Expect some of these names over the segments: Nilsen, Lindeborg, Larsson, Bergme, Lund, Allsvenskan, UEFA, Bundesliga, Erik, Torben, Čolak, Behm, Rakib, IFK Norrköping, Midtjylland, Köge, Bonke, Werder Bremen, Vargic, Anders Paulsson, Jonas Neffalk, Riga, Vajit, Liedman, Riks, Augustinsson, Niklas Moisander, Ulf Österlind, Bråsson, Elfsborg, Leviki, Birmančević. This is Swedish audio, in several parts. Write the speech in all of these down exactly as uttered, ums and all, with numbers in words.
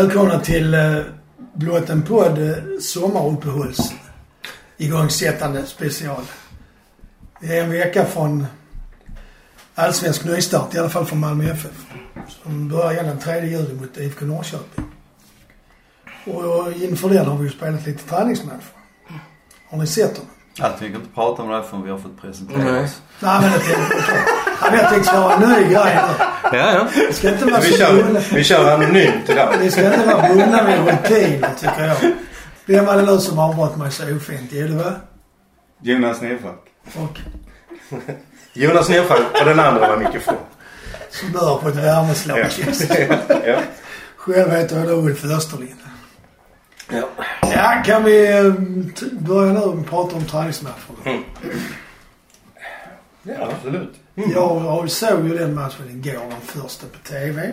Välkomna till Blått en podd sommaruppehålls igångsättande special. Det är en vecka från allsvensk nystart, i alla fall från Malmö F F, som börjar den tredje juli mot I F K Norrköping. Och inför det har vi ju spelat lite träningsmatcher. Har ni sett dem? Jag tänker inte prata om det här förrän vi har fått presentera oss. Nej, men det är okej. Jag tänkte köra en ny grej. Ja, ja. Det ska inte vara vi, kör, vi kör anonymt idag. Det ska inte vara bundna med rutiner, tycker jag. Det var det någon som avbröt mig så ofint. Är det va? Jonas Neffalk. Och? Jonas Neffalk och den andra var mikrofon. Som dör på ett värmeslag. Ja. Ja. Själv heter jag då Ulf Österlind. Ja. Ja, kan vi t- börja nu och prata om träningsmatcher? Mm. Ja, absolut. Mm. Jag, jag såg ju den matchen igår, den första på tv.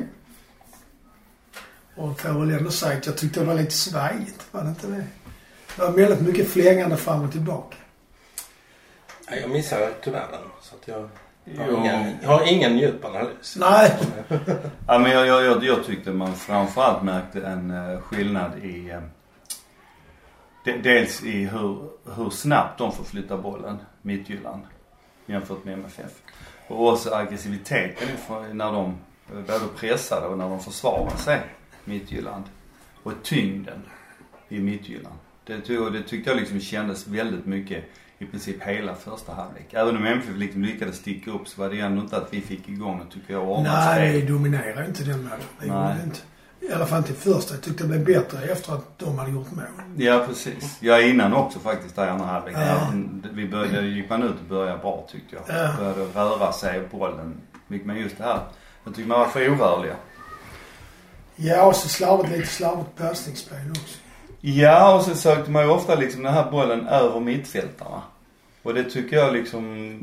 Och får väl ändå säga att jag tyckte det var lite svajigt, var det inte det? Det var väldigt mycket flängande fram och tillbaka. Ja, jag missade tyvärr den, så att jag... Jag har ingen, jag har ingen djupanalys. Nej. Ja, men jag, jag, jag tyckte man framförallt märkte en skillnad i de, dels i hur, hur snabbt de får flytta bollen, Midtjylland, jämfört med M F F. Och också aggressiviteten när de både pressade och när de försvarar sig, Midtjylland. Och tyngden i Midtjylland. Det, det tyckte jag liksom kändes väldigt mycket i princip hela första halvlek. Även om M F F liksom lyckades sticka upp så var det ändå inte att vi fick igång och tycker jag. Nej, det dominerar inte den matchen. I alla fall till första. Jag tyckte det blev bättre efter att de hade gjort mål. Ja, precis. Ja, innan också faktiskt där i andra halvlek. Ja. Vi började, gick man ut och började bra tyckte jag. Ja. Började röra sig på bollen. Men just det här, jag tycker man var för orörliga. Ja, och så slarvigt lite slarvigt passningsspel också. Ja, och så sökte man ju ofta liksom den här bollen över mittfältarna. Och det tycker jag liksom...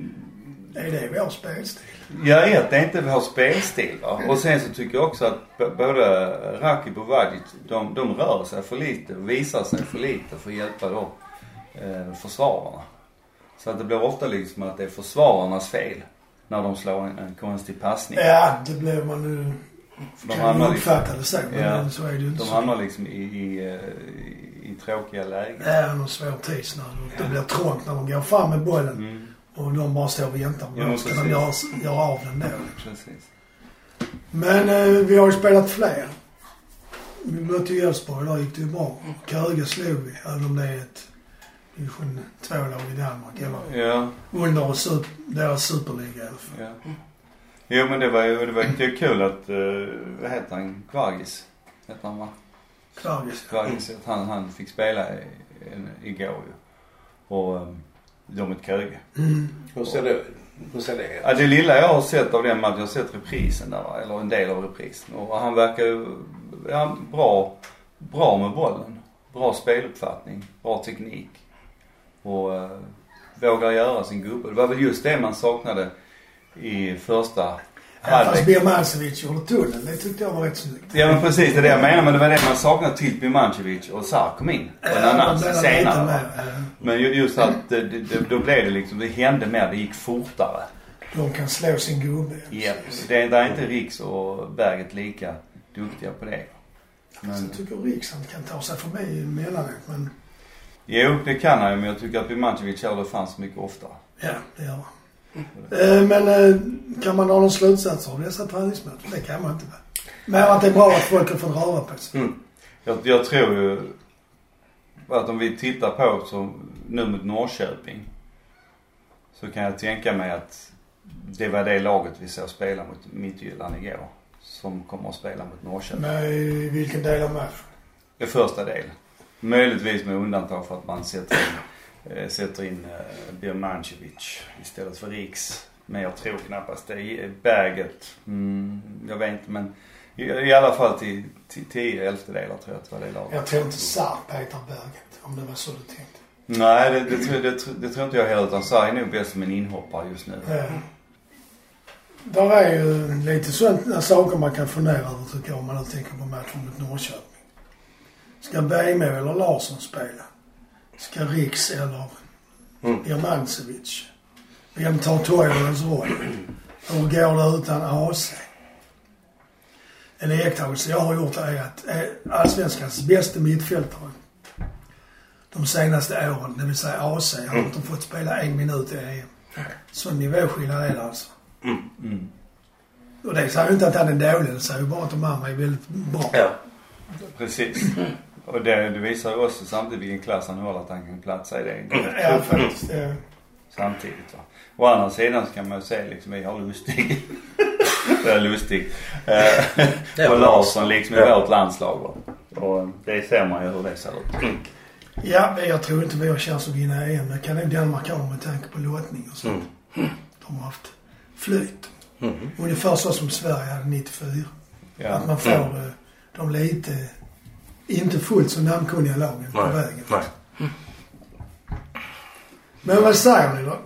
Det är det vår spelstil. Ja, det är inte vår spelstil. Va? Och sen så tycker jag också att b- både Rakib och Vajit, de, de rör sig för lite, visar sig för lite för att hjälpa då, eh, försvararna. Så att det blir ofta liksom att det är försvararnas fel när de slår en, en konstig passning. Ja, det blir man nu... De hamnar liksom, ja, så är det de hamnar liksom i, i, i, i tråkiga lägen. Ja, de svår tids när de, ja. Det blir trångt när de går fram med bollen. Mm. Och de bara står och väntar. Ja, de ska de göra, göra av den då. Ja, precis. Men eh, vi har ju spelat fler. Vi mötte ju Elfsborg, där gick det ju bra. Köge slog vi, även om det är ett division två-lag i Danmark. Eller ja. Under och super, deras superliga i alla fall. Ja. Jo, men det var ju det var ju kul att uh, vad heter han? Vargic heter han, va? Vargic. Vargic, att han han fick spela i, i, igår ju. Och um, de ett Köge. Mm. Hur ser det? Hur ser det? Ja, det lilla jag har sett av den matchen, jag har sett reprisen där, va? Eller en del av reprisen, och han verkar ju ja, bra bra med bollen, bra speluppfattning, bra teknik och uh, vågar göra sin gubbe. Det var väl just det man saknade i första halvlek. Fast Birmančević gjorde tunneln. Det tyckte jag var rätt snyggt. Ja, men precis. Det är det jag menar. Men det var det man saknade till Birmančević och Sarkomin. Och en äh, annan senare. Med, äh. Men just att det, det, då blev det liksom, det hände mer. Det gick fortare. De kan slå sin gubbe. Ja, det, det är inte Riks och Berget lika duktiga på det. Men... Alltså, jag tycker Riks han kan ta sig förbi emellanåt. Men... Jo, det kan han ju. Men jag tycker att Birmančević gör det fanns mycket oftare. Ja, det gör han. Mm. Men kan man ha någon slutsats av dessa träningsmöten? Det kan man inte. Men att det är bra att folk har fått röra på sig. Mm. Jag, jag tror ju att om vi tittar på som nu mot Norrköping, så kan jag tänka mig att det var det laget vi såg spela mot Midtjylland igår som kommer att spela mot Norrköping. Men i vilken del av matchen? Den första delen. Möjligtvis med undantag för att man sätter sätter in Birmančević istället för Riks. Men jag tror knappast det är Berget. Mm, jag vet inte, men i, i alla fall till tio elfte delar tror jag att det var det laget. Jag tror inte Sarp heter Berget, om det var så du tänkte. Nej, det, det, det, det, det tror inte jag heller, utan Sarp är nog bäst som en inhoppare just nu. Ja. Där är ju lite sådana saker man kan fundera över tycker jag om man tänker på matchen mot Norrköping. Ska Bergme eller Larsson spela? Ska Riks eller Birmančević? Mm. Vem tar Torben's roll? Hur går det utan A C? en iakttagelse jag har gjort är att allsvenskans bästa mittfältare de senaste åren, det vill säga A C, har inte fått spela en minut i E M. Så nivåskillnad är det alltså. Mm. Mm. Och det säger ju inte att han är dålig, det säger ju bara att de andra är väldigt bra. Ja, precis. Och det, det visar ju också samtidigt vilken klass han håller, att han kan platsa i det. Ja, faktiskt. Ja. Samtidigt, va. Å andra sidan så kan man ju säga liksom, vi har Lustig. Det är Lustig. Och Larsson liksom i vårt landslag, va. Och det ser man ju hur det ser ut. Ja, jag tror inte vi har chans att vinna E M. Det kan ju Danmark ha med tanke på låtning och sånt. Mm. De har haft flyt. Mm. Ungefär så som Sverige hade nittiofyra. Ja. Att man får mm. de lite, inte fullt så namnkunniga lagen på vägen. Nej. Mm. Men vad säger ni då?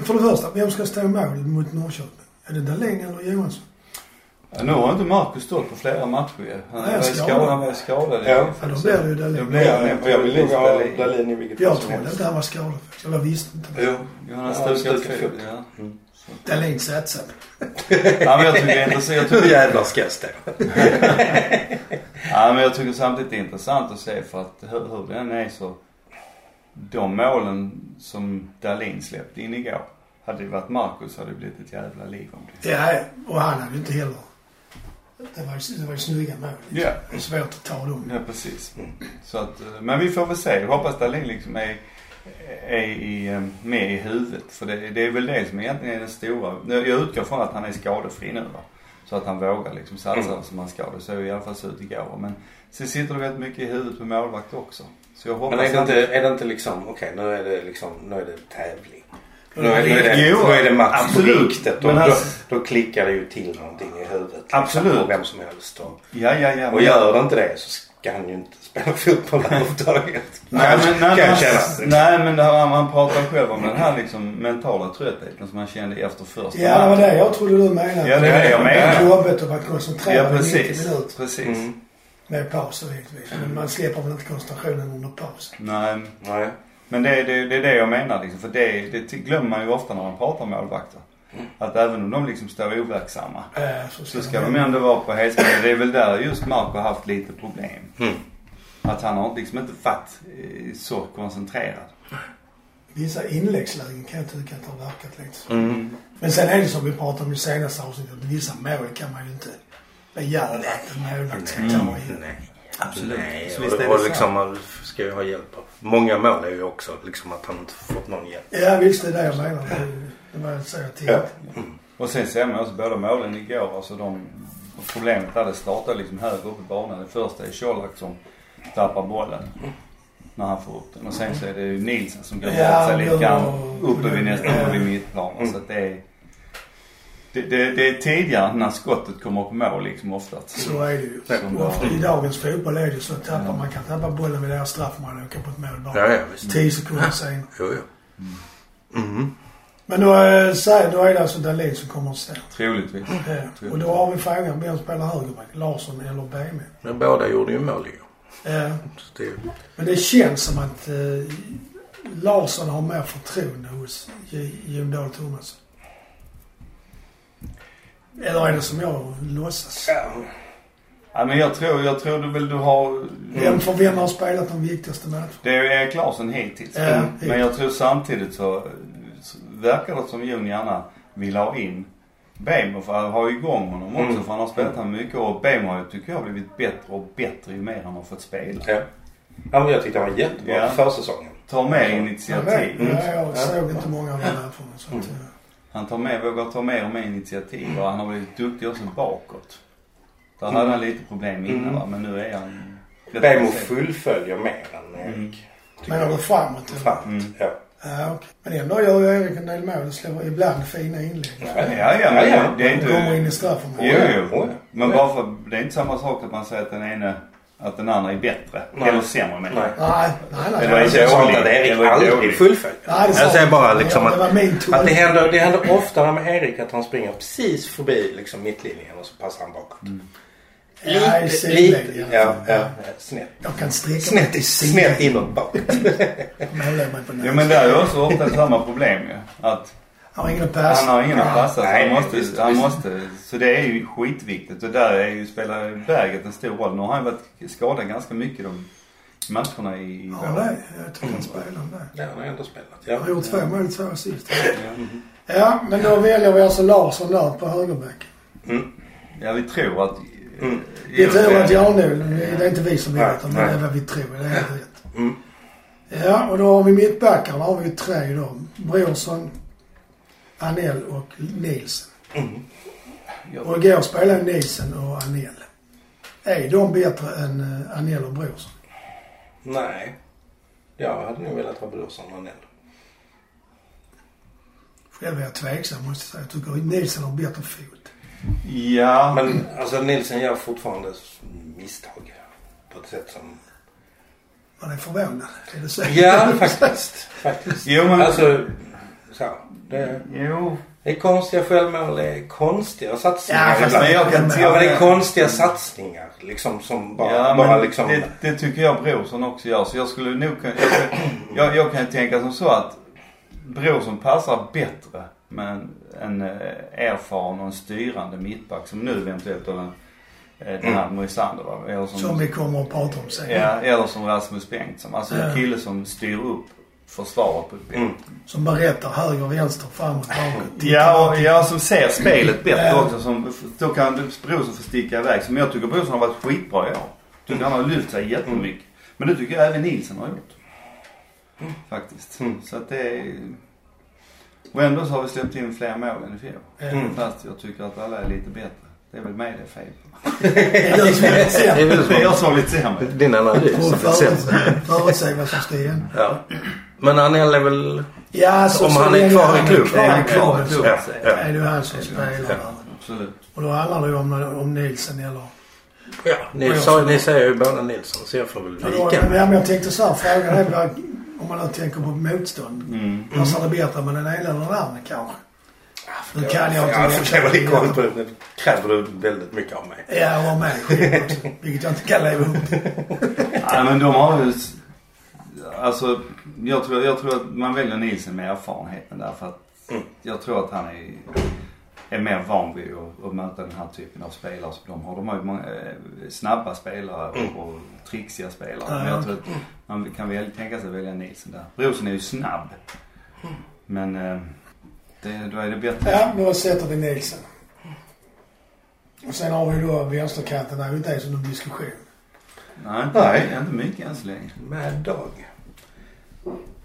För det första, vem ska stå i mål mot Norrköping? Är det Dahlén eller Johansson? Ja, nu har inte Marcus stått på flera matcher. Han är skadad, han var skadad. Ja, för då blir det ju Dahlén. Jag, jag, jag vill inte ha Dahlén i vilket fall som helst. Jag trodde inte han var skadad. Eller visste inte. Jo, han har stukat fel. Ja. Mm. Dahlén satsar. Ja, men jag tycker det är intressant. Hur jävla ska jag stå? Ja, men jag tycker samtidigt det är intressant att se, för att hur, hur den är så... De målen som Dahlén släppte in igår, hade det varit Marcus hade det blivit ett jävla liv om det. Ja, och han hade inte heller. Det var, det var ju snygga mål. Liksom. Yeah. Det är svårt att ta dem. Ja, precis. Mm. Så att, men vi får väl se. Jag hoppas Dahlén liksom är, är i, med i huvudet. För det, det är väl det som egentligen är den stora... Jag utgår från att han är skadefri nu, va? Så att han vågar liksom satsa mm. som han ska. Det ser i alla fall så ut igår. Men så sitter det väldigt mycket i huvudet på målvakt också. Så jag men är det, inte, är det inte liksom, okej, okay, nu är det liksom, nu är det tävling. Nu är det, jo, nu är det match på riktigt. Då, då, då klickar det ju till någonting i huvudet. Absolut. Liksom, vem som helst. Och, ja, ja, ja, och gör det inte det så ska han ju inte spela fotboll överhuvudtaget. Nej, men, nej, kan man, nej, men här, man pratar själv om den här liksom mentala tröttheten som man kände efter första. Ja, det var det jag trodde du menade. Ja, det är det jag menar. Jobbet och att koncentrera ja, precis, nittio minuter. Precis. Mm. Med pauser givetvis. Men man släpper väl inte koncentrationen under pausen. Nej, nej. Men det, det, det är det jag menar. Liksom. För det, det glömmer man ju ofta när man pratar med målvakter. Mm. Att även om de liksom står overksamma äh, så, så ska de med. Ändå vara på helspel. Det är väl där just Marco har haft lite problem. Mm. Att han har liksom inte fatt så koncentrerad. Vissa inläggslägen kan jag tycka att har verkat lite. Mm. Men sen är det som vi pratade om i senaste avsnittet. Att vissa mål kan man ju inte... Ja, absolut. Nej, och, och, och liksom man ska ju ha hjälp av. Många mål är ju också liksom att han inte fått någon hjälp. Ja, visst, det är det jag menar. Det var så jag till. Ja. Mm. Och sen ser man också båda målen igår. Alltså de, problemet där det startade liksom högre upp i banan. Det första är Čolak som tappar bollen mm. när han får upp den. Och sen så är det ju Nilsen som går ja, sig lite grann uppe vid nästan uppe vid mittplan. Mm. Så att det är... Det, det, det är tidigare när skottet kommer på mål liksom ofta. Så är det ju. Ofta i dagens fotboll är det så att mm. man kan tappa bollen vid det här straffmålet och åka på ett mål bara. Ja, ja, visst. Tio sekunder sen. Jo, ja. Mm. Mm. Men då, så, då är det alltså Dahlén som kommer att stå. Troligtvis. Mm. Ja. Troligtvis. Och då har vi frågan, vem spelar högerback? Larsson eller Bergme? Men båda gjorde ju mål igår. Ja. Det... Men det känns som att eh, Larsson har mer förtroende hos Jim Dahl Thomas. Eller är det som jag låtsas? Ja. Ja, men jag tror, jag tror du väl du har... Vem för vem har spelat de viktigaste matcherna? Det är ju Erik Larsson hittills. Äh, men jag tror samtidigt så, så verkar det som Jon gärna vill ha in Behm för att ha igång honom också. Mm. För han har spelat han mycket och Behm har ju, tycker jag, blivit bättre och bättre ju mer han har fått spela. Ja, ja men jag tyckte han var jättebra ja. För säsongen. Ta med initiativ. Mm. Ja, jag såg inte många av de här från så att... Mm. Han tar med, vågar ta med och med initiativ och han har blivit duktig också bakåt. Där hade han lite problem innan va? Men nu är han... Bemo fullföljer mer än Erik. Mm. Men han går framåt. Framåt, mm. ja. Ja, okay. Men ändå gör ju Erik en del mål och slår ibland fina inlägg. Ja, ja, ja. Men ja, ja. Det är inte... kommer in i straffområdet. Jo, jo. Men bara för, det är inte samma sak att man säger att den ena... Att den andra är bättre. Nej. Eller sämre med. Nej, nej, nej. Det var inte så att Erik aldrig fullföljer. Jag säger bara liksom ja, att, det att det händer, det händer oftare med Erik att han springer precis förbi liksom mittlinjen och så passar han bakåt. Mm. Lite, lite. Ja, ja, snett. Jag kan sträcka snett, snett inåt bakåt. Ja, men det är ju också ofta samma problem ju. Att Han har ingen att passa. Han har ingen att passa, så, nej, han måste, visst, han visst. måste, så det är ju skitviktigt. Och där är ju, spelar Berget en stor roll. Nu har han varit skadad ganska mycket de matcherna i... Ja, nej, jag tror han spelar. Nej. Ja, han har ändå spelat. Ja. Jag har gjort två ja. mål, två assist. Ja. ja, men då väljer vi alltså Larsson där på högerback. Mm. Ja, vi tror att... Mm. Vi tror att jag nu, det är inte vi som vet, men det är vad vi tror, det är helt rätt. Mm. Ja, och då har vi mittbackarna, har vi tre då. Bråsson, Anell och Nilsen. Mm. Och igår spelade Nilsen och Anell. Är de bättre än Anell och Bråsson? Nej, jag hade nog velat ha Bråsson och Anell. Själv är jag tveksam, måste säga. Jag tycker att Nilsen har bättre fot. Ja, men alltså Nilsen gör fortfarande misstag på ett sätt som... Man är förvånad, är det så? Ja, faktiskt. faktiskt. Jo, men... Alltså, så här, det... Jo. Det är konstiga självmål, det är konstiga satsningar. Ja, men jag kan ja, men det är konstiga satsningar liksom som bara, ja, bara liksom... Det, det tycker jag Bråsson också gör. Så jag skulle nog kunna... Jag, jag, jag kan tänka som så att Bråsson passar bättre men en erfaren och en styrande mittback som nu eventuellt eller den här Moisander eller som, som vi kommer att prata om sen. Ja, eller som Rasmus Bengtsson, alltså en mm. kille som styr upp försvaret på mm. som berättar höger och vänster, fram och bakåt. Ja, och jag som ser spelet bättre mm. också som då kan Bråsson få sticka iväg som jag tycker Bråsson har varit skitbra i år. Tycker han har lyft sig jättemycket. Mm. Men det tycker jag även Nilsen har gjort. Mm. Faktiskt. Mm. Så att det är... Och ändå så har vi släppt in fler mål än i fjol. Mm. Fast jag tycker att alla är lite bättre. Det är väl mig det är fel. Det är jag som har lite sämre. Din analys har blivit sämre. Förutsäg vad som stigen. Ja. Men Anell är väl... Ja, så, om så han är kvar i klubben. Är han kvar i klubben? Ja. Är du här som spelar? Absolut. Och då handlar det ju om, om Nilsen eller... Ja, ni, sa, ni säger ju båda Nilsen. Så jag får väl vika. Ja, men jag tänkte så här. Frågan är bara... Om man tänker på motstånd. Mm. Man ska arbeta med den ena eller den andra kanske. Ja, det kan jag inte. Ja, för det var lite koll på det. Det kräver du väldigt mycket av mig. Ja, och av mig. Vilket jag inte kan leva upp. Ja, men de har ju... Alltså, jag tror, jag tror att man väljer Nilsen med erfarenheten där. För att mm. jag tror att han är, är mer van vid att, att möta den här typen av spelare som de har. De har ju många, snabba spelare och, och trixiga spelare. Mm. Men jag tror att, man kan väl tänka sig välja Nilsen där. Bråsson är ju snabb. Men eh, det, då är det bättre. Ja, nu sätter vi Nilsen. Och sen har vi då vänsterkanten. Det är ju inte ens någon diskussion. Nej, inte, Nej. inte mycket än så länge. Mad Dog.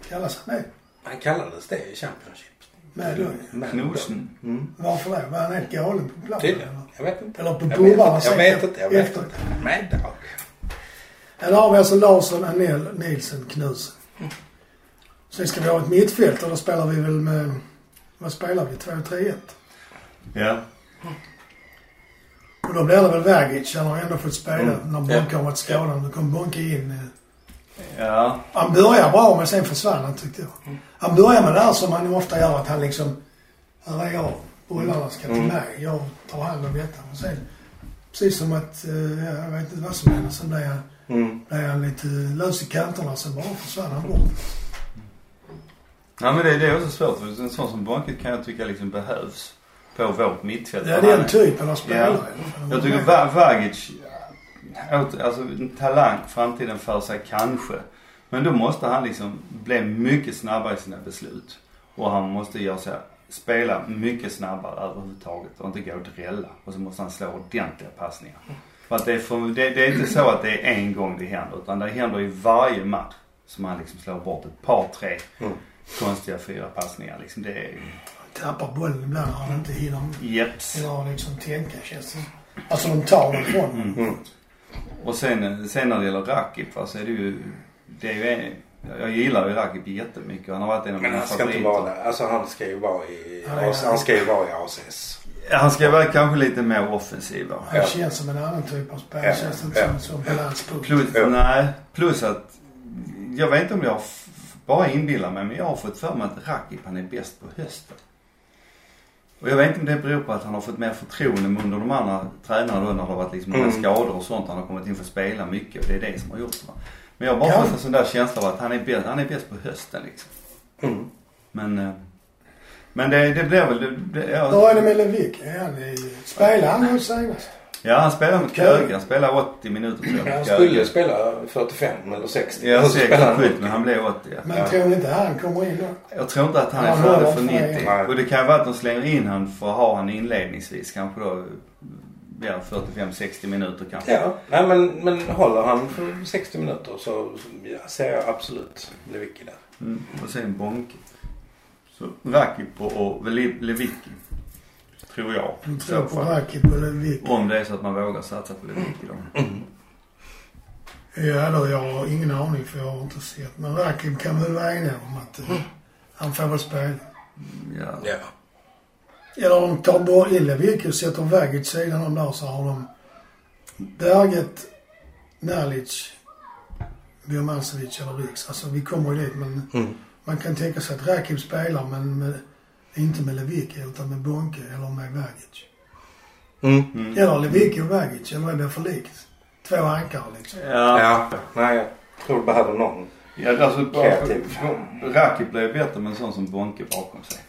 Kallas han det? Han kallades det i Championship. Mad Dog? Knosen. Mm. Varför det? Var han helt galen på planen? Eller? Jag vet inte. Eller på bovarna? Jag vet inte. Jag vet inte. Mad Dog. Eller har vi alltså Larsson, Anell, Nilsen, Knudsen. Sen ska vi ha ett mittfält och då spelar vi väl med... Vad spelar vi? två tre ett. Ja. Och då blir det väl Vargic. Han har ändå fått spela mm. när Bonke ja. har varit skadad. Då kom Bonke in. Ja. Han börjar bra men sen försvann han tyckte jag. Han börjar med det här som han ofta gör att han liksom... Här är jag. Bollarna ska till mig. Jag tar hand om detta. Och sen, precis som att... Jag vet inte vad som händer. Sen blir han... Mm. Det är lite lös i kanterna så bara försvann han bort. Ja, men det, det är också svårt för en sån som Bonke kan jag tycka liksom behövs på vårt mittfält. Ja, det är en typ av spelare. Ja. Jag, jag tycker Vargic alltså talang framtiden för sig kanske. Men då måste han liksom bli mycket snabbare i sina beslut. Och han måste göra så här, spela mycket snabbare överhuvudtaget och inte gå och drälla. Och så måste han slå ordentliga passningar. Det är, för, det, det är inte så att det är en gång det händer utan det händer i varje match som han liksom slår bort ett par, tre mm. konstiga fyra passningar liksom, det är... Han tappar bollen ibland när han inte hinner Jeps. hinner liksom tänka känns det. Alltså de tar den från mm. Mm. och sen, sen när det gäller Rakib så är det ju, det är ju en, jag gillar ju Rakib jättemycket han har varit en av mina favoriter men han ska inte vara alltså han ska ju vara i han ska ju vara i A C S. Han ska vara kanske lite mer offensiv. Han ja. känns som en annan typ av spelare. Ja. Känns inte ja. som en sån balanspunkt. Plus, ja. nej, plus att jag vet inte om jag f- bara inbillar mig men jag har fått för mig att Rakib han är bäst på hösten. Och jag vet inte om det beror på att han har fått mer förtroende under de andra tränarna då när det har varit liksom mm. skador och sånt. Han har kommit in för att spela mycket och det är det som har gjort det. Men jag har bara ja. fått en sån där känsla av att han är bäst, han är bäst på hösten liksom. Mm. Men... Men det, det blev väl... Det, det, jag... Då är det med Leviki. Spelar han nu senast? Ja, han spelar mot Köge. Han spelar åttio minuter. Så han skulle spela fyrtiofem eller sextio. Ja, sextiosju, men han blev åttio. Ja. Men tror ni inte han kommer in då? Jag tror inte att han är före för nittio. Nej. Och det kan vara att de slänger in han för att ha han inledningsvis. Kanske då ja, fyrtiofem till sextio minuter kanske. Ja, nej, men, men håller han för sextio minuter så ja, ser jag absolut Leviki där. Mm. Och sen Bonke. Så Rakib och Leviki. Tror jag. jag tror på Rakib och Leviki. Om det är så att man vågar satsa på Leviki då. Mm. Ja, då, jag har ingen aning för jag har inte sett. Men Rakib kan väl vara inne om att mm. han får väl spela. Ja. ja. Eller om de tar bort Leviki och sätter Vajit sidan om där så har de Berget, Nalic, Birmančević eller Riks. Alltså vi kommer ju dit men mm. man kan tänka sig att Rakib spelar men... Med, inte med Leviki utan med Bonke eller med Vargic. Mm. Mm. Eller Leviki och Vargic, eller är det för likt? Två ankar liksom. Ja, ja. Nej, jag tror du behöver någon. Ja, alltså, Rakib blev bättre med en sån som Bonke bakom sig.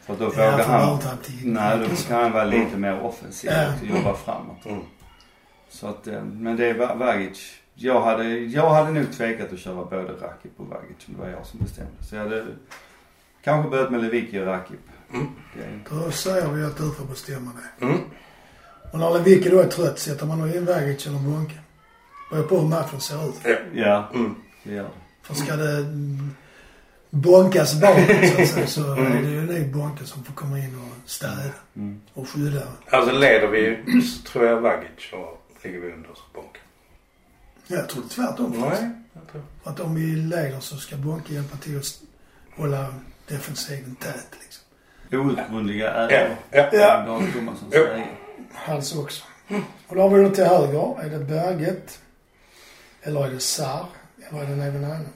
För då får ja, han... Nej, då kan han vara lite mm. mer offensiv och mm. jobba framåt. Mm. Så att, men det är Vargic. Jag hade, jag hade nog tvekat att köra både Rakib och Vargic, men det var jag som bestämde. Så jag hade... Kanske börjat med Leviki och Rakib. Mm. Okay. Då säger vi att du får bestämma det. Mm. Och när Leviki då är trött sätter man nog in Vagic eller Bonke. Börjar på hur matchen ser ut. Ja, ja. Mm. ja. För ska det bonkas bakåt så, så mm. är det ju en ny Bonke som får komma in och städa mm. och skydda. Alltså leder vi ju, tror jag, Vagic och ligger vi under oss Bonke. Jag tror det tvärtom. Nej, jag tror. För att om vi leder så ska Bonke hjälpa till att hålla... defensiven tät liksom. Outgrundliga är ja, ja. Dag Thomasson ja. Säger. Hans också. Och då har vi då till höger. Är det Berget? Eller är det Sarr? Eller är det någon annan?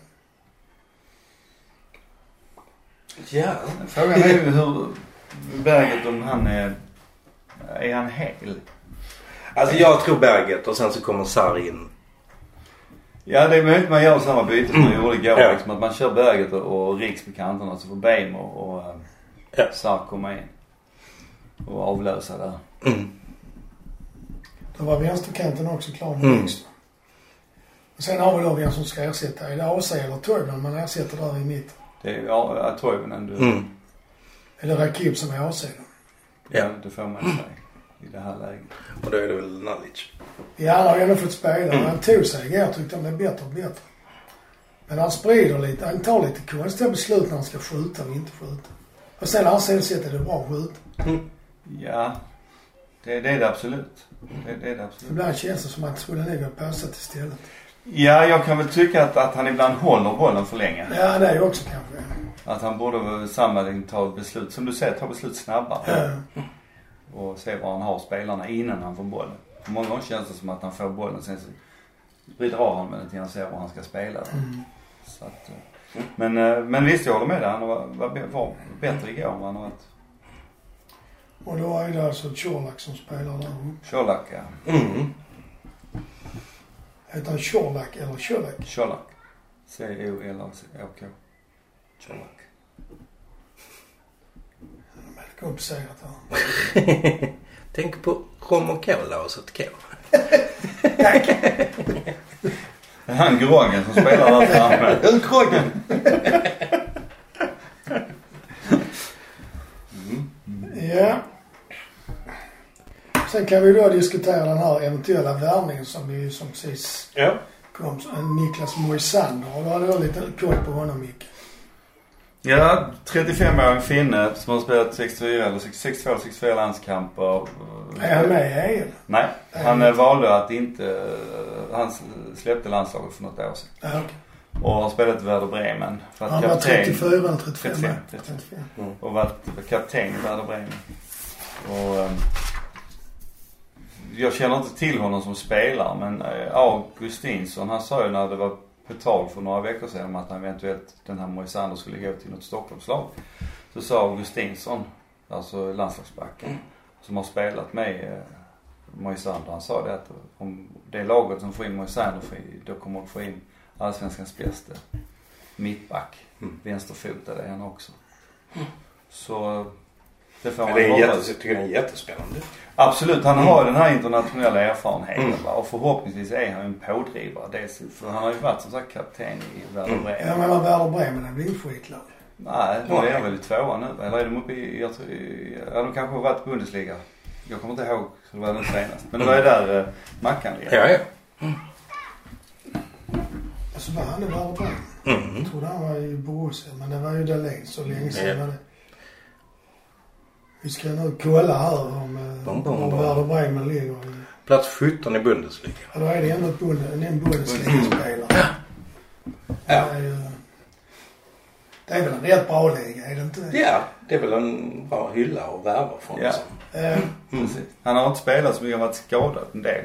Ja. Frågan är ju hur Berget om han är... Är han hel? Alltså jag tror Berget och sen så kommer Sarr in. Ja, det är möjligt man gör samma byte som man gjorde igår. Ja. Liksom, att man kör Berget och, och Riks på kanterna så får Behm och, och ja. Sarr komma in och avlösa där. Mm. Då var vänsterkanten också klar med mm. Riks. Och sen har vi då vem som ska ersätta. Är det A C eller Torben man ersätter där i mitten? Det är ja, Torben ändå. Mm. Är det Rakib som är A C då? Ja, det får man säga. I det här läget. Och då är det väl Nalic. Ja, han har ändå fått spela. Mm. Han tog sig. Jag tyckte han blev bättre och bättre. Men han sprider lite. Han tar lite konstiga beslut när han ska skjuta och inte skjuta. Och sen har han sett att det är bra skjut. Mm. Ja, det, det är det absolut. Det, det är det absolut. Ibland känns det som att han skulle nog ha passat istället. Ja, jag kan väl tycka att, att han ibland håller bollen för länge. Ja, det är ju också kanske. Att han borde sammanlagt ta beslut. Som du säger, ta beslut snabbare. Mm. Och se var han har spelarna innan han får bollen. För många gånger känns det som att han får bollen sen så bidrar han med den till han ser var han ska spela. Mm. Så att, men, men visst, jag håller med dig. Han var, var, var bättre igår än han har varit. Och då är det alltså Čolak som spelar där. Čolak, ja. Mm. Heter han Čolak eller Čolak? Čolak. C-O-L-A-K. Čolak. Uppsägat han. Tänk på rom och cola och så ett kol. Tack. Det är han Grågen som spelar där framme. Den Grågen. Mm. Mm. Ja. Sen kan vi då diskutera den här eventuella värvningen som vi som precis ja. Kom. Niklas Moisander. Och då hade jag lite koll på honom mycket. Ja, trettiofem-årig finne som har spelat sextiofyra eller sextiotvå eller sextiofyra landskamper. Är han med i E U? Nej, han E U. Valde att inte... Han släppte landslaget för något år sedan. Ja, okej. Och har spelat i Werder Bremen. För att han kapten, var trettiofyra eller trettiofem. trettiofem. Mm. Och var kapten i Werder Bremen. Och, jag känner inte till honom som spelar, men Augustinsson, han sa ju när det var... tal för några veckor sedan om att han eventuellt den här Moisander skulle gå till något Stockholmslag, så sa Augustinsson, alltså landslagsbacken som har spelat med Moisander, han sa det att om det är laget som får in Moisander då kommer de få in allsvenskans bästa mittback, mm. vänsterfotade han också. Så det får man hoppas. Jättes- jag tycker det är jättespännande. Absolut, han mm. har den här internationella erfarenheten mm. och förhoppningsvis är han en pådrivare. Det är, för han har ju varit som sagt kapten i Werder Bremen. Mm. Jag menar Werder Bremen, han blir ju skitlag. Nej, då är jag väl i tvåa nu. Eller är de uppe i, jag tror, ja, de kanske har varit Bundesliga. Jag kommer inte ihåg så det var den senast. Men det var ju där eh, Mackan ligger. Ja, ja. Mm. Alltså var han i Werder Bremen? Mm. Jag trodde han var i Bråsson, men det var ju där länge så länge sedan mm. var det. Vi ska nu kolla här om, bom, bom, om Werder Bremen ligger. Plats sjutton i Bundesliga. Ja, då är det ändå en Bundesliga-spelare. Ja. Det är ju, det är väl en rätt bra liga, är det inte? Ja, det är väl en bra hylla och värva från. Ja. Mm. Mm. Han har inte spelat så mycket, han har varit skadad en del.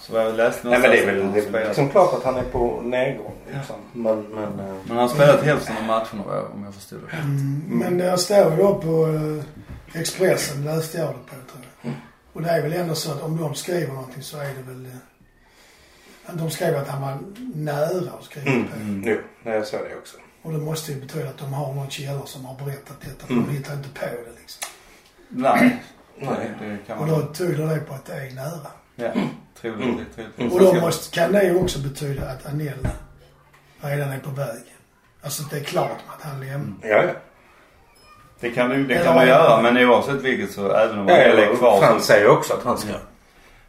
Så jag läste någonstans. Nej, men det är väl det är liksom klart att han är på nedgång liksom. Ja. Men, men, men han har spelat hälften av matcherna om jag förstår det rätt. Mm. Men jag står då på Expressen, läste jag det på tror jag. Mm. Och det är väl ändå så att om de skriver någonting så är det väl de skriver att han var nära och skriver mm. på. Mm. Jo, jag såg det också. Och det måste ju betyda att de har någon källor som har berättat detta för mm. de hittar inte på det liksom. Nej, nej det kan man. Och då tyder det på att det är nära. Ja. Trevligt, mm. trevligt. Mm. Och då måste, kan det ju också betyda att Anell redan är på väg. Alltså det är klart att han lämnar. Ja, ja. Det kan, det kan man göra, men oavsett vilket så även om man ja, är kvar. Han säger också att han ska. Mm.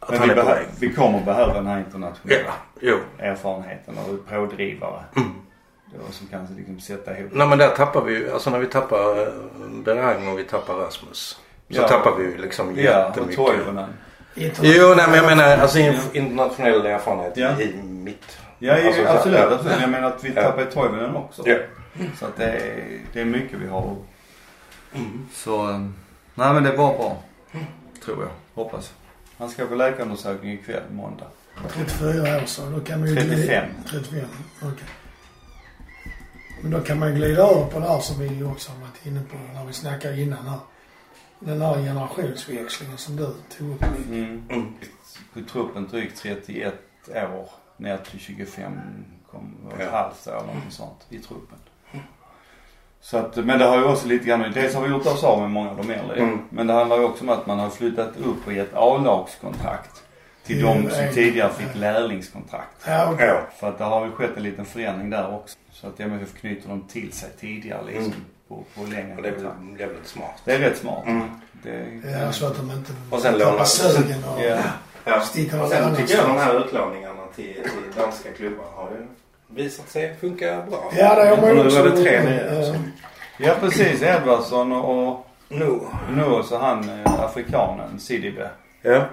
Att han vi, behö- vi kommer behöva den här internationella ja, erfarenheten och pådrivare. Mm. Det var som kanske liksom sätta ihop. Nej, men där tappar vi ju, alltså när vi tappar Bergme och vi tappar Rasmus. Så ja. Tappar vi ju liksom ja, jättemycket. Ja, och Torben. Jo, nej, men jag menar alltså internationell erfarenhet ja. I mitt. Ja, alltså, absolut. Ja. Absolut. Jag menar att vi tappar ja. Torben också. Ja. Så att det, är, det är mycket vi har. Mm. Så, nej men det var bra. Mm. Tror jag, hoppas. Han ska på läkarundersökning ikväll, måndag. trettiofyra år så, då kan man ju trettiofem. trettiofem, okej. Okay. Men då kan man glida över på det här som vi också har varit inne på när vi snackar innan här. Den här generationsväxlingen som du tog upp. Mm. Mm. På truppen drygt trettioett år ner till tjugofem kom ja. Ett halvt år eller något sånt i truppen. Så att, men det har ju också lite grann, dels har vi gjort oss av med många av de äldre. Mm. Men det handlar ju också om att man har flyttat upp och gett A-lagskontrakt till mm. de som mm. tidigare fick lärlingskontrakt. Mm. Ja, för att det har ju skett en liten förändring där också. Så att M F F knyter dem till sig tidigare liksom. Mm. På, på längre och det, det är väl smart. Det är rätt smart. Mm. Det, det är så att de inte och sen lånar sögen och ja. Ja. Sticker och sen tycker jag de här utlåningarna till, till danska klubbar har ju visat sig funka bra. Ja, det har man ju också. Det tre nu. Ja, precis. Edvardsson och nu no. så han afrikanen Sidibe. Ja.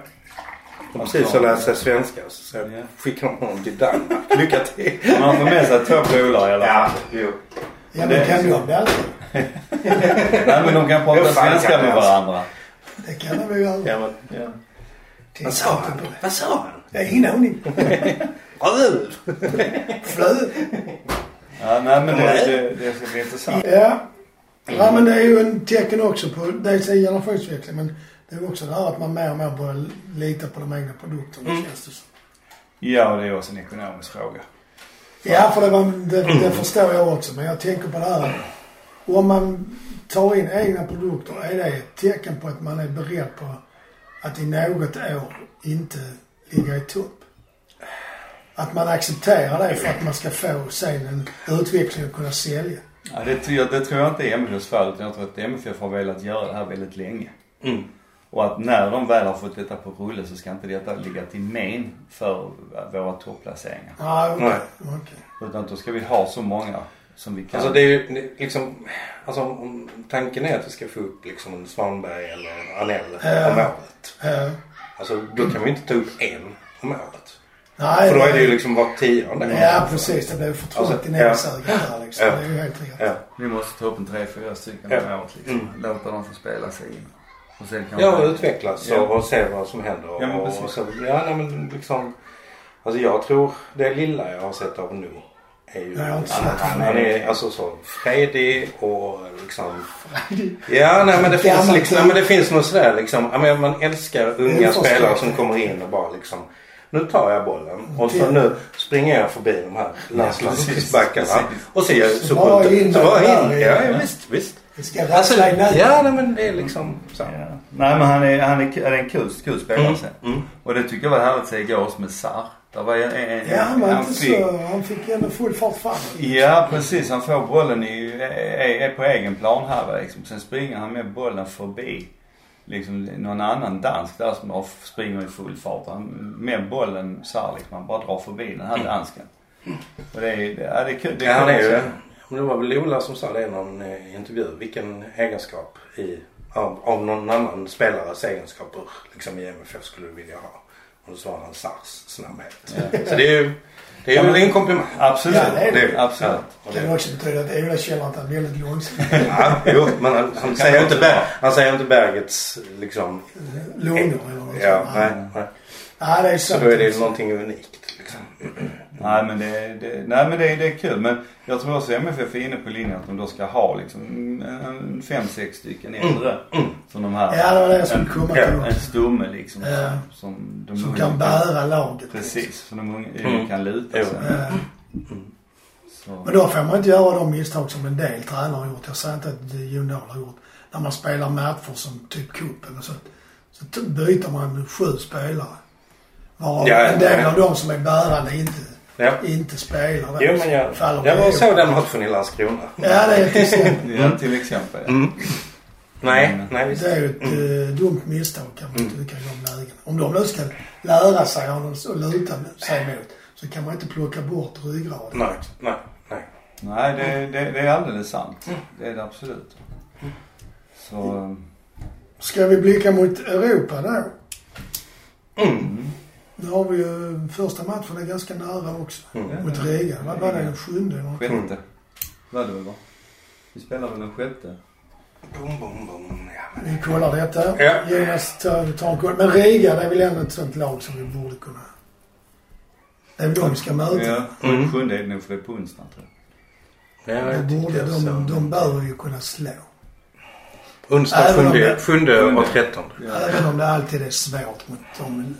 Och precis så läser svenska och så yeah. skickar de honom till Danmark. Lycka till. Man får med sig två polare i alla fall. Ja, jo. Ja, men det kan ju vara nej, men de kan prata svenska med varandra. Det kan de ju göra. Ja, men, ja. Vad sa han? Vad sa han? Jag hinner hon inte. Röd! Flöd! Ja, nej, men det, det, det ska bli intressant. Ja. Ja, men det är ju en tecken också på, det är en generationsväxling, men det är också det här att man mer och mer börjar lita på de egna produkterna, mm. känns det som. Ja, det är också en ekonomisk fråga. Ja, för det, var, det, det förstår jag också, men jag tänker på det här. Om man tar in egna produkter är det ett tecken på att man är beredd på att i något år inte ligga i topp. Att man accepterar det för att man ska få sen en utveckling och kunna sälja. Ja, det, det tror jag inte är M F F:s fall. Jag tror att M F F har velat göra det här väldigt länge. Mm. Och att när de väl har fått detta på rulle så ska inte detta ligga till men för våra topplaceringar. Ah, okay. Nej, okej. Okay. Utan då ska vi ha så många som vi kan. Alltså det är ju liksom, alltså om tanken är att vi ska få upp liksom Svanberg eller Anell äh, om året. Äh. Alltså då kan vi inte ta upp en om året. Nej. För då är det ju liksom var tionde. Ja, precis. Det blir ju för tråkigt i nävsögare här liksom. Ja. Det är ju helt rätt. Ja. Vi måste ta upp en tre, fyra stycken ja. Om året liksom. Mm. Låta dem få spela sig in. Och sen kan ja, och utvecklas ja. Och se vad som händer. Ja, men precis. Och så, ja, nej, men liksom, alltså jag tror det lilla jag har sett av nu är ju nej, att han är, är alltså så fredig och liksom ja, nej, men det finns liksom, nej, men det finns något sådär liksom, jag menar, man älskar unga spelare som kommer in och bara liksom nu tar jag bollen och så nu springer jag förbi de här landslagsbackarna och så är jag så, så bara in. Ja, ja, visst, visst. Vi ska alltså, ja, nej, men det är liksom så. Ja. Nej, men han är, han är, är en kul, kul spelare. Mm. Mm. Och det tycker jag var härligt att se igår med Sarr. Det var en, en, ja, han, han, fick, så, han fick ändå full fart fram. Ja, precis. Han får bollen i, är, är på egen plan här. Liksom. Sen springer han med bollen förbi. Liksom någon annan dansk där som springer i full fart. Han, med bollen Sarr, liksom. Han bara drar förbi den här mm. dansken. Och det är, ja, det är kul. Det är, ja, han är ju det. Det var väl Lola som sa det i någon intervju. Vilken egenskap i, av, av någon annan spelares egenskaper liksom i M F F skulle du vilja ha? Och då svarade han Sars snabbhet. Ja. Så det är ju, det är ju ja, en komplimang. Absolut. Ja, det är det. Det, absolut. Ja. Det kan också betyda att Ola känner att han är väldigt långsam. Ja, jo, men han, han, säger inte berg, han säger inte bergets liksom... Långor eller något. Ja, nej, nej. Ja, det är sant. Så då är det någonting unikt liksom. Nej, men det, det, nej, men det, det är kul. Men jag tror också att M F F är inne på linjen att de då ska ha liksom fem sex stycken äldre som de här. Ja, det var det som kom till. En stumme liksom. Ja. Som, de som kan bära laget. Precis, som de unga kan luta sig. Ja. Så. Men då får man inte göra de misstag som en del tränare har gjort. Jag säger inte att Jon Dahl har gjort. När man spelar matcher som typ cup eller så, så byter man sju spelare. Var ja, en del av dem som är bärande inte... Ja. Inte spelar. Jo, men jag, jag var så den matchen i Landskrona. Ja, det är till exempel. Ja, till exempel. Ja. Mm. Nej, men, nej, visst. Det är ju ett mm. dumt misstag kan man tycka i de lägen. Om de nu ska lära sig och luta sig mot, så kan man inte plocka bort ryggraden. Nej, nej, nej. Nej, det, det, det är alldeles sant. Mm. Det är det absolut. Så. Ska vi blicka mot Europa då? Mm. Nu har vi ju första matchen är ganska nära också. Mm. Mot Riga. Vad var det? Den sjunde? Sjätte. Mm. Vad det väl var? Vi spelar väl den sjätte. Bom, bom, bom. Ja, men... Vi kollar detta. Ja. Jonas tar en koll. Men Riga, det är väl ändå ett sånt lag som vi borde kunna... Det är väl de vi ska möta. Ja, den mm. sjunde är nog för det på onsdag, tror jag. Ja, jag borde, de, de, de bör ju kunna slå. Onsdag sjunde, sjunde och trettonde. Ja. Även om det alltid är svårt mot dem...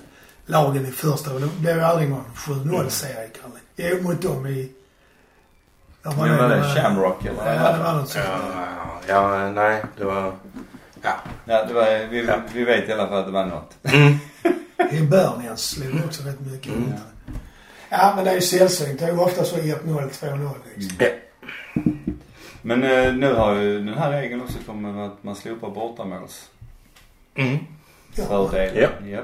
Lagen i första, och det blev ju aldrig någon sju noll-serie, Kalle. Jag är mot dem i... Det var en Shamrock eller? Ja, det var något sånt. Ja, nej, det var... Ja, ja det var, vi, vi vet i alla fall att det var något. Mm. I Börnian slog också rätt mycket. Mm. Ja, men det är ju sällsynt. Det är ju ofta så ett noll, två noll. Liksom. Mm. Men eh, nu har ju den här regeln också kommit att man slopar bortamåls. Mm. Ja. Ja. Ja.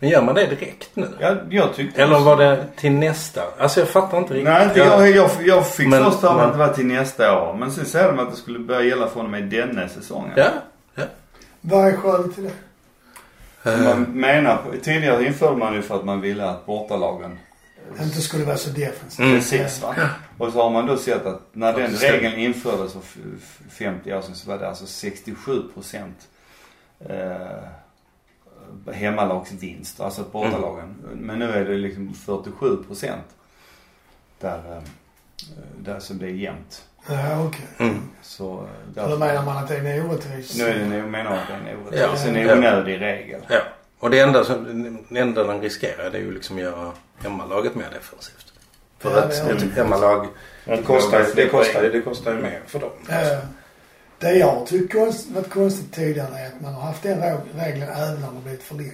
Men gör man det direkt nu? Ja, jag tyckte. Eller var det till nästa? Alltså jag fattar inte riktigt. Nej, inte jag, jag, jag fick men, först av att det var till nästa år. Men sen säger de att det skulle börja gälla från och med denna säsongen. Ja, ja. Vad är skälet till det? Uh, man menar, tidigare införde man ju för att man ville att bortalagen inte skulle vara så defensivt. Mm. Precis, va? Och så har man då sett att när den regeln infördes för femtio år sedan så var det alltså sextiosju procent eh, hemmalagsvinst, alltså bortalagen. Mm. Men nu är det liksom fyrtiosju procent där, där som det är jämnt. Ja, okej. Okay. Mm. Så då menar man att det är en orättvis. Nu är det, nu menar man att det är en orättvis. Ja. Så det är en onödig regel. Ja, och det enda som det enda den riskerar det är ju liksom att göra hemmalaget mer defensivt. För ja, att ett hemmalag det kostar, det kostar, det kostar ju mer för dem. Ja. Det jag tycker har varit konstigt tidigare är att man har haft den regeln även när det blivit förlängd.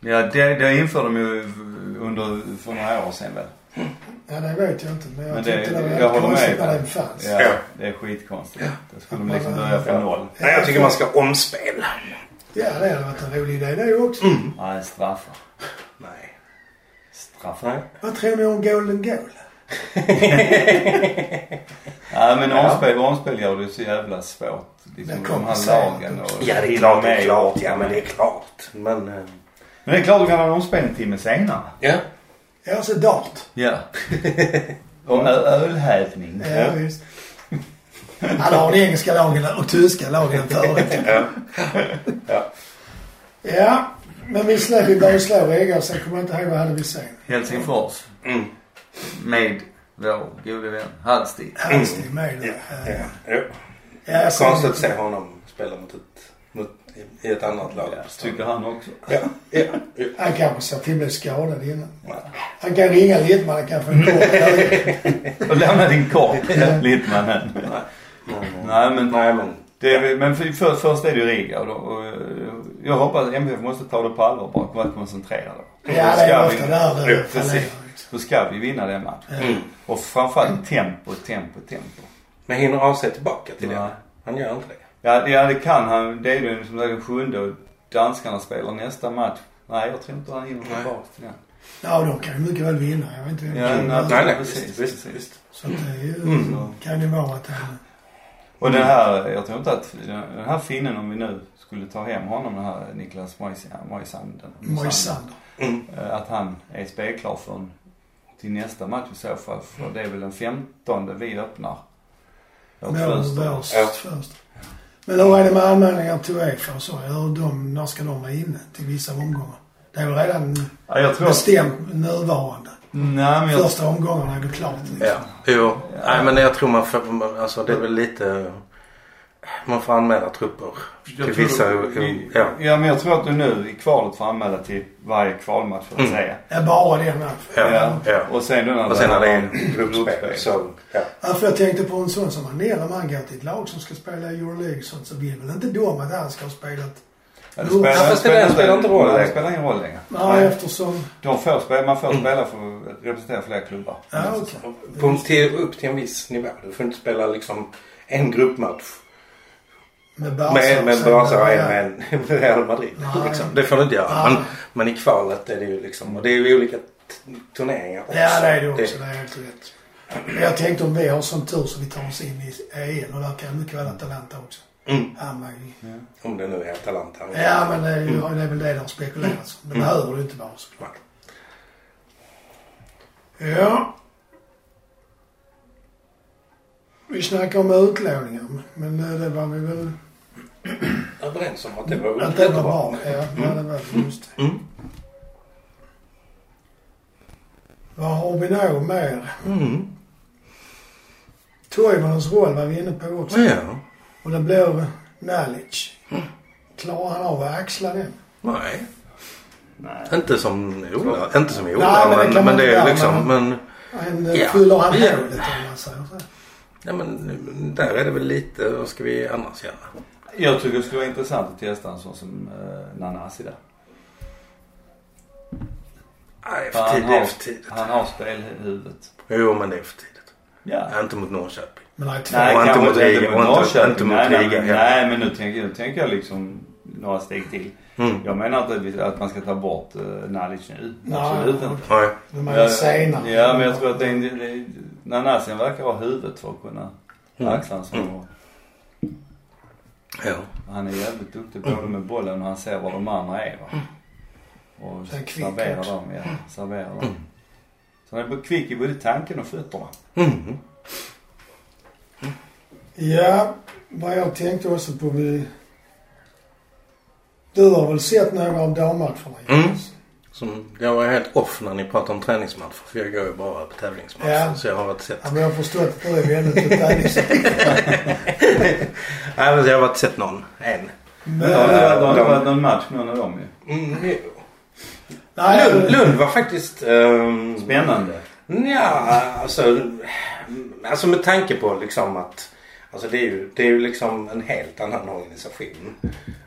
Ja, det, det införde de ju under, för några år sedan väl? Ja, det vet jag inte. Men jag men det, tyckte det var jag håller konstigt med. När den fanns. Ja, det är skitkonstigt. Ja. Då skulle man, de liksom börja från noll. Ja, jag tycker man ska omspela. Ja, det har varit en rolig idé det också. Mm. Nej, straffar. Nej. Straffar? Vad tror ni om golden goal? Ja, men omspel, omspel gör det så jävla svårt liksom, de här lagen och, ja, det är klart, det är klart. Ja, men det är klart. Men, men det är klart du kan ha en omspel en timme senare. Ja. Ja, så dart. Ja. Och ölhävning. Ja, ja, just. Alla har de engelska lagen och tyska lagen förut. Ja. Ja. Ja. Men vi släpper bara och slår regler. Sen kommer jag inte ihåg vad hade vi sen. Helsingfors. Mm. Med vår gode vän Halstig. Halstig mm. med det. Ja, ja. Ja, konstigt att se honom spela mot ett, mot, i ett annat lag. Ja, tycker han också. Ja, ja, ja. Han kanske sa till mig skadad innan. Ja. Han kan ringa Liedman, han kan få en korp. Och lämna din korp, Liedmanen. Nej, men nej, men, det är, men för, för, först är det ju Riga och, då, och jag hoppas att M F F måste ta det på allvar bara och vara koncentrerade. Ja, det är ofta där det faller. Då ska vi vinna den matchen. Mm. Och framförallt tempo, tempo, tempo. Men hinner av sig tillbaka till ja. det? Han gör inte det. Ja, ja, det kan han. Det är ju som sagt sjunde och danskarna spelar nästa match. Nej, jag tror inte han hinner tillbaka till den. Ja, de kan ju mycket väl vinna. Jag vet inte. Ja, nej, nej, nej, nej, precis. Visst, visst. Så det ju, mm. kan det vara att han... Och den här, jag tror inte att den här finnen, om vi nu skulle ta hem honom, den här Niklas Moisander. Moisander. Mm. Att han är spelklar från till nästa match i så fall. För det är väl den femtonde vi öppnar. Och först. Ja. först. Men då är det med anmälningar till UEFA och så. De, när ska de vara inne till vissa omgångar? Det är väl redan ja, jag tror bestämt att... nuvarande. Nej, men jag... Första omgångarna går klart. Liksom. Ja. Jo, ja. Nej, men jag tror man får, alltså det är väl lite, man får anmäla trupper jag till vissa. Du... Ja. ja, men jag tror att du nu i kvalet får anmäla till varje kvalmatch för att mm. säga. Ja, bara det. Ja, ja. ja, och sen då när och sen det är en gruppspel. Så, ja. ja, för jag tänkte på en sån som Anell, om han går till ett lag som ska spela i Euroleague sånt, så vill väl inte dom att han ska ha spelat. Ja, det spelar, ja, det spelar, det spelar inte roll. Det spelar ingen roll längre. Nej, eftersom... De får spela, man får spela för att representera flera klubbar. Ja, okay. På, till, upp till en viss nivå. Du får inte spela liksom en gruppmatch. Med Bråsson och en med Real Madrid. Liksom. Det får du inte göra. Men, men i kvalet är det ju liksom... Och det är ju olika t- turneringar också. Ja, det är det också. Det, det är helt rätt. Jag tänkte om vi har som tur så vi tar oss in i E M. Och där kan jag mycket väl Atalanta också. Mm. Ja, men, ja. Om det nu är talant han. Ja, men det är, mm. det är väl det de spekulerar så. Men det behöver mm. du inte vara såklart. Ja. Vi snackar om utlåningar. Men det var vi väl överens om att det var utlåningar. Att det var bra, ja. Mm. Det var just det. Mm. Vad har vi då mer? Mm. Torjmannens roll var vi inne på också. Ja, ja. Och det blev knowledge. Mm. Klarar han av att axla den? Nej. Nej. Inte som Ola. Inte som Ola. Nej, men det, men, men det är liksom... Men, en ja, fyller han ja. Hävdet om man säger så. Ja, men där är det väl lite... Vad ska vi annars göra? Jag tycker det skulle vara intressant att testa en sån som eh, Nanasi där. Nej, för tidigt. Han har, för tidigt. Han har spelhuvudet. Jo, men det är för tidigt. Ja. Inte mot Norrköping. Men nej, nej, inte mot Riga. Inte mot Riga. Nej, men nu tänker, nu tänker jag liksom några steg till. Mm. Jag menar att, det, att man ska ta bort uh, Nalic nu. Nej, absolut inte. Nej. Men man jag, ja, men jag tror att det, det, Nanasien verkar ha huvudet för att kunna mm. axla som mm. Ja. Han är jävligt duktig både med bollen och han ser var de andra är. Va? Och serverar dem. Ja, serverar dem. Mm. Så han är kvick i både tanken och fötterna. Mm. Ja, vad jag tänkte också på vi... Du har väl sett några av dammatcherna? Mm. Som jag var helt off när ni pratade om träningsmatcher, för jag går ju bara på tävlingsmatcher, ja. Så jag har varit sett... Ja, men jag förstår att du är väldigt på tävlingsmatcher. Nej, men jag har varit sett någon, en. Men ja, det har de... varit någon match med någon av dem ju. Mm, jo. Nej, Lund, Lund var faktiskt... Um... Spännande. Ja, alltså... Alltså med tanke på liksom att... Alltså det är ju, det är ju liksom en helt annan organisation.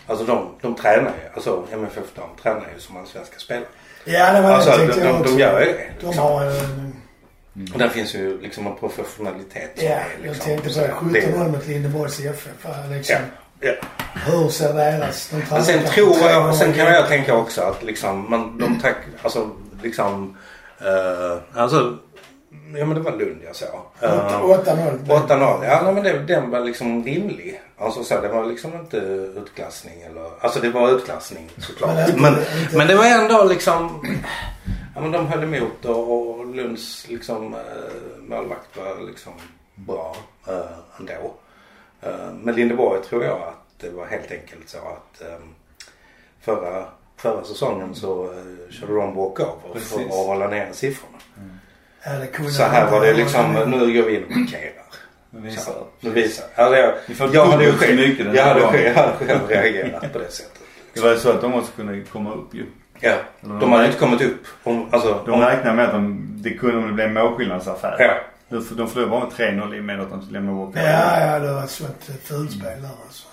Alltså de, de tränar ju, alltså M F F de tränar ju som allsvenska spelare. Ja, det var alltså, det de, de, de gör ju det. Liksom. De har en... Mm. Och där finns ju liksom en professionalitet. Ja, är, liksom, jag tänkte på det. sjutton mål mot Lindeborg i F F. Liksom. Ja, ja. Hur ser deras... De Men sen tror jag, sen kan jag tänka också att liksom, man, de tack, alltså liksom, uh, alltså... Ja, men det var Lund jag sa. åtta noll åtta noll Ja, men det, den var liksom rimlig. Alltså så, det var liksom inte utklassning eller... Alltså det var utklassning såklart. Men, inte, men, inte. men det var ändå liksom... Ja, men de höll emot och, och Lunds liksom äh, målvakt var liksom bra äh, ändå. Äh, men Lindeborg tror jag att det var helt enkelt så att äh, förra, förra säsongen så äh, körde de walkover för att hålla ner siffrorna. Mm. Så här var det liksom, nu går vi in och markerar. Nu visar. Nu visar. Alltså jag, jag hade ju själv, jag hade själv reagerat på det sättet. Det var ju så att de måste kunna komma upp ju. Ja, de, de hade inte kommit upp. Om, alltså, de om, räknade med att de, det kunde bli en målskillnadsaffär. Ja, De förlorar med tre noll i med att de lämnar bort. Ja, ja, det var alltså ett fulspel där alltså.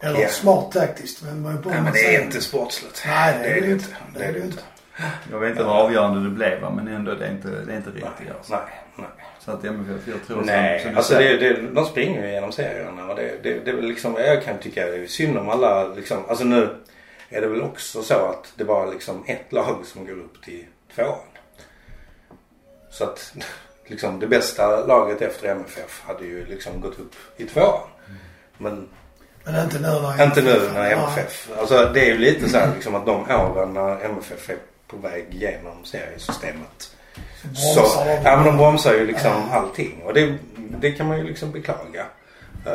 Eller yeah. smart taktiskt. Men, man på Nej, men det är inte sportsligt. Nej, det, det är det inte. Det är det inte. Jag vet inte hur avgörande det blev, men ändå det är inte, det är inte riktigt. Nej, alltså. nej, nej. Så att M F F, jag tror Nej, som, som alltså det, det, de springer ju genom serierna. Och det, det, det liksom, jag kan tycka det är synd om alla liksom, alltså nu är det väl också så att det var liksom ett lag som går upp till tvåan. Så att liksom det bästa laget efter M F F hade ju liksom gått upp i tvåan. Men Men inte nu när inte nu när M F F. Ja. Alltså det är ju lite så här liksom att de åren när M F F är på väg genom seriesystemet. Så, så ja, men de bromsar ju liksom ja. allting. Och det, det kan man ju liksom beklaga. Uh,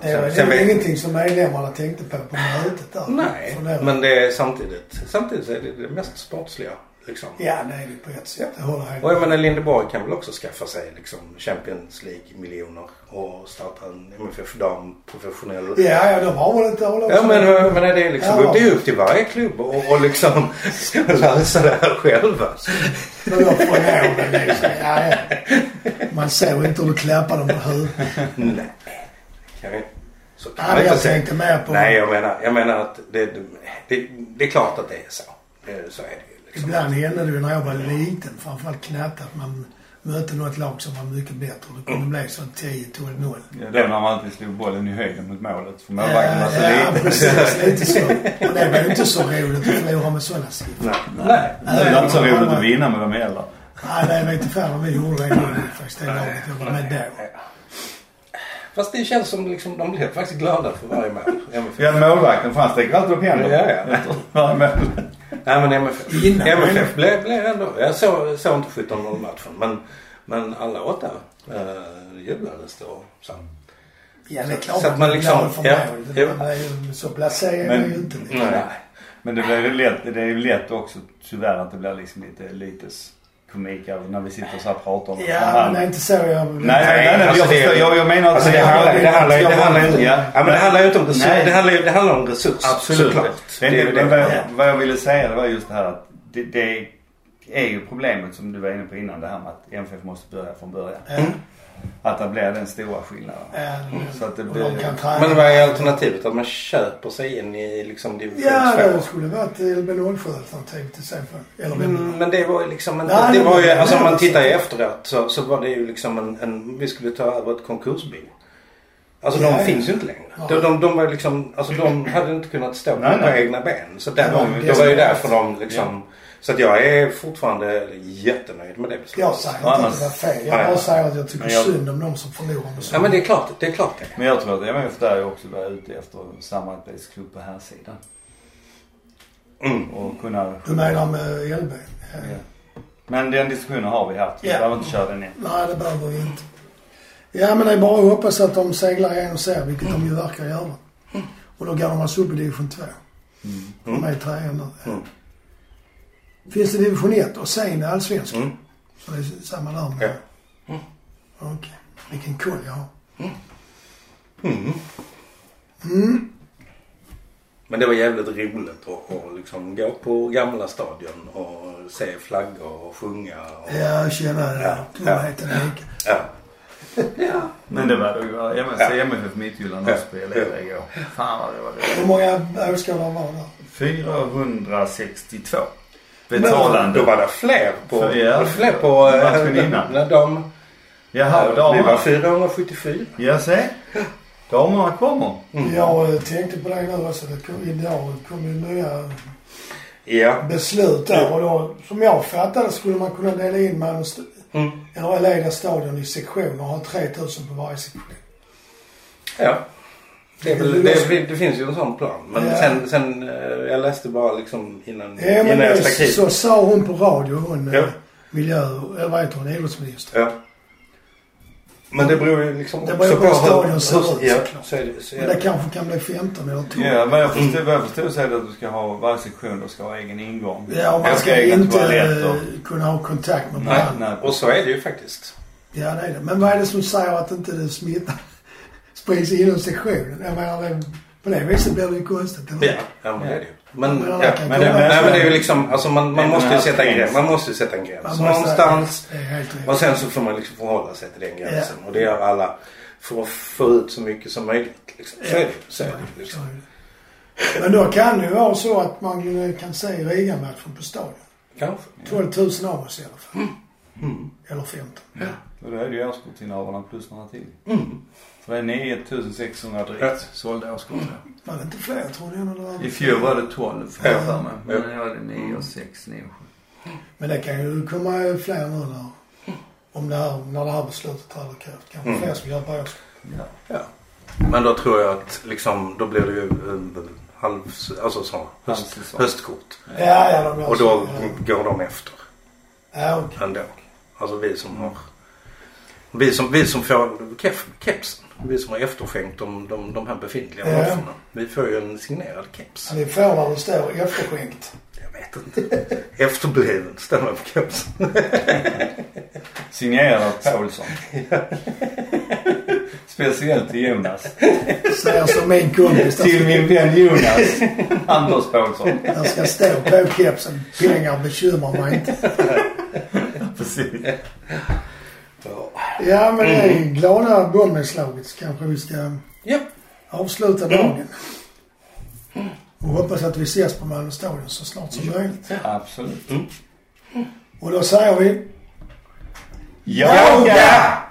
ja, sen, det sen är vi... ingenting som medlemmarna tänkte på på mötet där. Nej, det men det är samtidigt. Samtidigt så är det det mest sportsliga. Liksom. Ja, nej, det är på ett sätt. Jag och jag menar, Lindeborg kan väl också skaffa sig liksom, Champions League-miljoner och starta en M F F-dam-professionell... Ja, ja, de har väl inte hållit ja, men, men, men det är liksom ja. det är upp till varje klubb och, och liksom lösa det här själva. Så jag får ihåg det liksom. Ja, ja. Man ser inte hur du klappar dem på huvudet. Nej, kan vi... Så kan ja, jag inte tänkte med på... Nej, jag menar, jag menar att det, det, det är klart att det är så. Det, så är det. Liksom. Ibland gällde det ju när jag var liten, framförallt knappt, att man mötte något lag som var mycket bättre. Det kunde bli så tio till noll. Ja, det var när man alltid slog bollen i höjden mot målet. För målvakten var så liten. Ja, precis. Lite så. Och det var ju inte så roligt att förlora med sådana siffror. Nej, nej. nej. Det var inte så roligt att vinna med dem heller. Nej, det var inte fan vad vi gjorde det. Faktiskt, det laget jag var med då. Fast det känns som liksom, de blev faktiskt glada för varje match. Ja, målvakten fanns det alltid upp händerna. Ja, ja. Efter varje match. Nej, men M F F, M F F blev, blev ändå... Jag såg så inte sjutton noll-matchen, men, men alla åtta äh, jublades då. Så. Ja, det är klart så att man liksom... Ja, det var ju så placerade ju inte. Nej. Nej. Men det blir ju lätt, det är ju lätt också, tyvärr, att det blir liksom lite elites... komik när vi sitter och så här pratar om ja, det. Ja, men inte så jag... Nej, nej, nej alltså, jag, jag, jag menar att alltså, det, det handlar ju inte... Ja, men det handlar ju inte om resurs. Det handlar ju det handlar om resurs. Absolut. Det, det, det, det, vad, jag, vad jag ville säga det var just det här att det, det är ju problemet som du var inne på innan, det här med att M F F måste börja från början. Mm. Att det blir den stora skillnaden. Mm. Så att det blir... Men vad är alternativet? Att man köper sig in i liksom division två? Ja, det skulle vara ett L B L-sköldalternativ till exempel. Mm, men det var ju liksom... En, nej, det var ju, alltså om man tittar ju efteråt så, så var det ju liksom en... en vi skulle ta över ett konkursbil. Alltså ja, de finns ju inte längre. Ja. De, de, de var ju liksom... Alltså de hade inte kunnat stå på sina egna ben. Så där ja, var, det, det var ju därför de liksom... Ja. Så att jag är fortfarande jättenöjd med det beslutet. Jag säger inte att det var fel. Jag bara säger att jag tycker jag... synd om de som förlorar med. Ja, men det är klart det. Är klart det. Men jag tror att M F F där är också där ute efter en samarbetsklubb på här sidan. Mm. Och kunna... Du menar med L B? Ja. Ja. Men den diskussionen har vi haft. Vi ja. behöver inte köra den ner. Nej, det behöver vi inte. Ja, men det är bara att hoppas att de seglar igenom ser, vilket mm. de ju verkar göra. Mm. Och då går de alltså upp i division två. Mm. De är i trean nu. Mm. Finns det division ett och sen allsvenskan? Mm. Så det är samma namn. Ja. Mm. Okej. Okay. Vilken koll jag har. Mm. Mm. Mm. Men det var jävligt roligt att, att liksom gå på gamla stadion och se flaggor och sjunga. Och... Ja, jag känner det. Ja. Ja. Ja. Ja. Men det var då jag menar se M F F Midtjylland och spela i Riga. Fan vad det var det. Hur många åskådare var det? fyrahundrasextiotvå. Betalande. Då var det fler på ja, fler på innan. När de Jaha, de det var fyrahundrasjuttiofyra. Jag ser. Damerna kommer. Mm. Jag tänkte på det nu alltså det kom idag kom ju nya ja. beslut där ja. och då som jag fattade skulle man kunna dela in Malmö st- mm. eller lägga stadion i sektioner och ha tretusen på varje sektion. Ja. Det, väl, det, det finns ju en sån plan. Men ja. sen, sen, jag läste bara liksom innan... Ja, men innan så, så sa hon på radio, hon ja. miljö... Jag vet hon, idrottsminister. Ja. Men det beror ju liksom... Det beror på hur stadion ser ut, ja, så är det, så är det. Men det kanske kan bli femton eller tolv. Ja, men jag förstår, jag förstår att säga att du ska ha varje sektion och ska ha egen ingång. Ja, och man ska, ska inte och... kunna ha kontakt med varandra. Och så är det ju faktiskt. Ja, det är det. Men vad är det som säger att inte det smittar? Sprids inom sektionen. Jag menar, På det viset blir det ju konstigt. Eller? Ja, ja, men det är det ju. Men, men, ja, men, men, nej, men det är ju liksom, alltså man, man måste ju sätta en gräns. Man måste sätta en gräns någonstans. Och sen så får man liksom förhålla sig till den gränsen. Ja. Och det gör alla för att få ut så mycket som möjligt. Liksom. Så är det, så är det liksom. Men då kan det ju vara så att man kan se Riga-matchen på stadion. Kanske. tolv tusen av oss i alla fall. Mm. Mm. Eller femton. Ja. Och då är det ju årskottinnehavarna plus några till. Mm. Så det är nio tusen sexhundra direkt ja. Sålda årskottar. Mm. Var det inte fler, tror jag? Eller? I fjol var det tolv. Ja. Ja. Men nu var det nio och sex, nio och sju. Men det kan ju komma fler nu när, om det här, när det här beslutet hade krävt. Kanske mm. fler som gör på årskottar. Ja. Ja. Men då tror jag att liksom, då blir det ju halv, alltså så, höst, höstkort. Ja, ja, de och då ja. Går de efter. Ja, okej. Okay. Ändå. Alltså vi som har vi som, vi som får kef, kepsen, vi som har efterskänkt de, de, de här befintliga ja. Mafforna, vi får ju en signerad keps. Vi får när det står efterskänkt. Jag vet inte. Efterbleven stämmer på kepsen. Signerad Paulsson. Ja. Speciellt till Jonas. Säger som min kompis. Till min vän Jonas. Anders Paulsson. Jag ska stå på kepsen. Pengar bekymrar mig inte. Precis. Ja, men det är glada bombslaget så kanske vi ska ja. Avsluta dagen. Och hoppas att vi ses på Malmö stadion så snart som möjligt. Absolut. Och då säger vi... Yoga!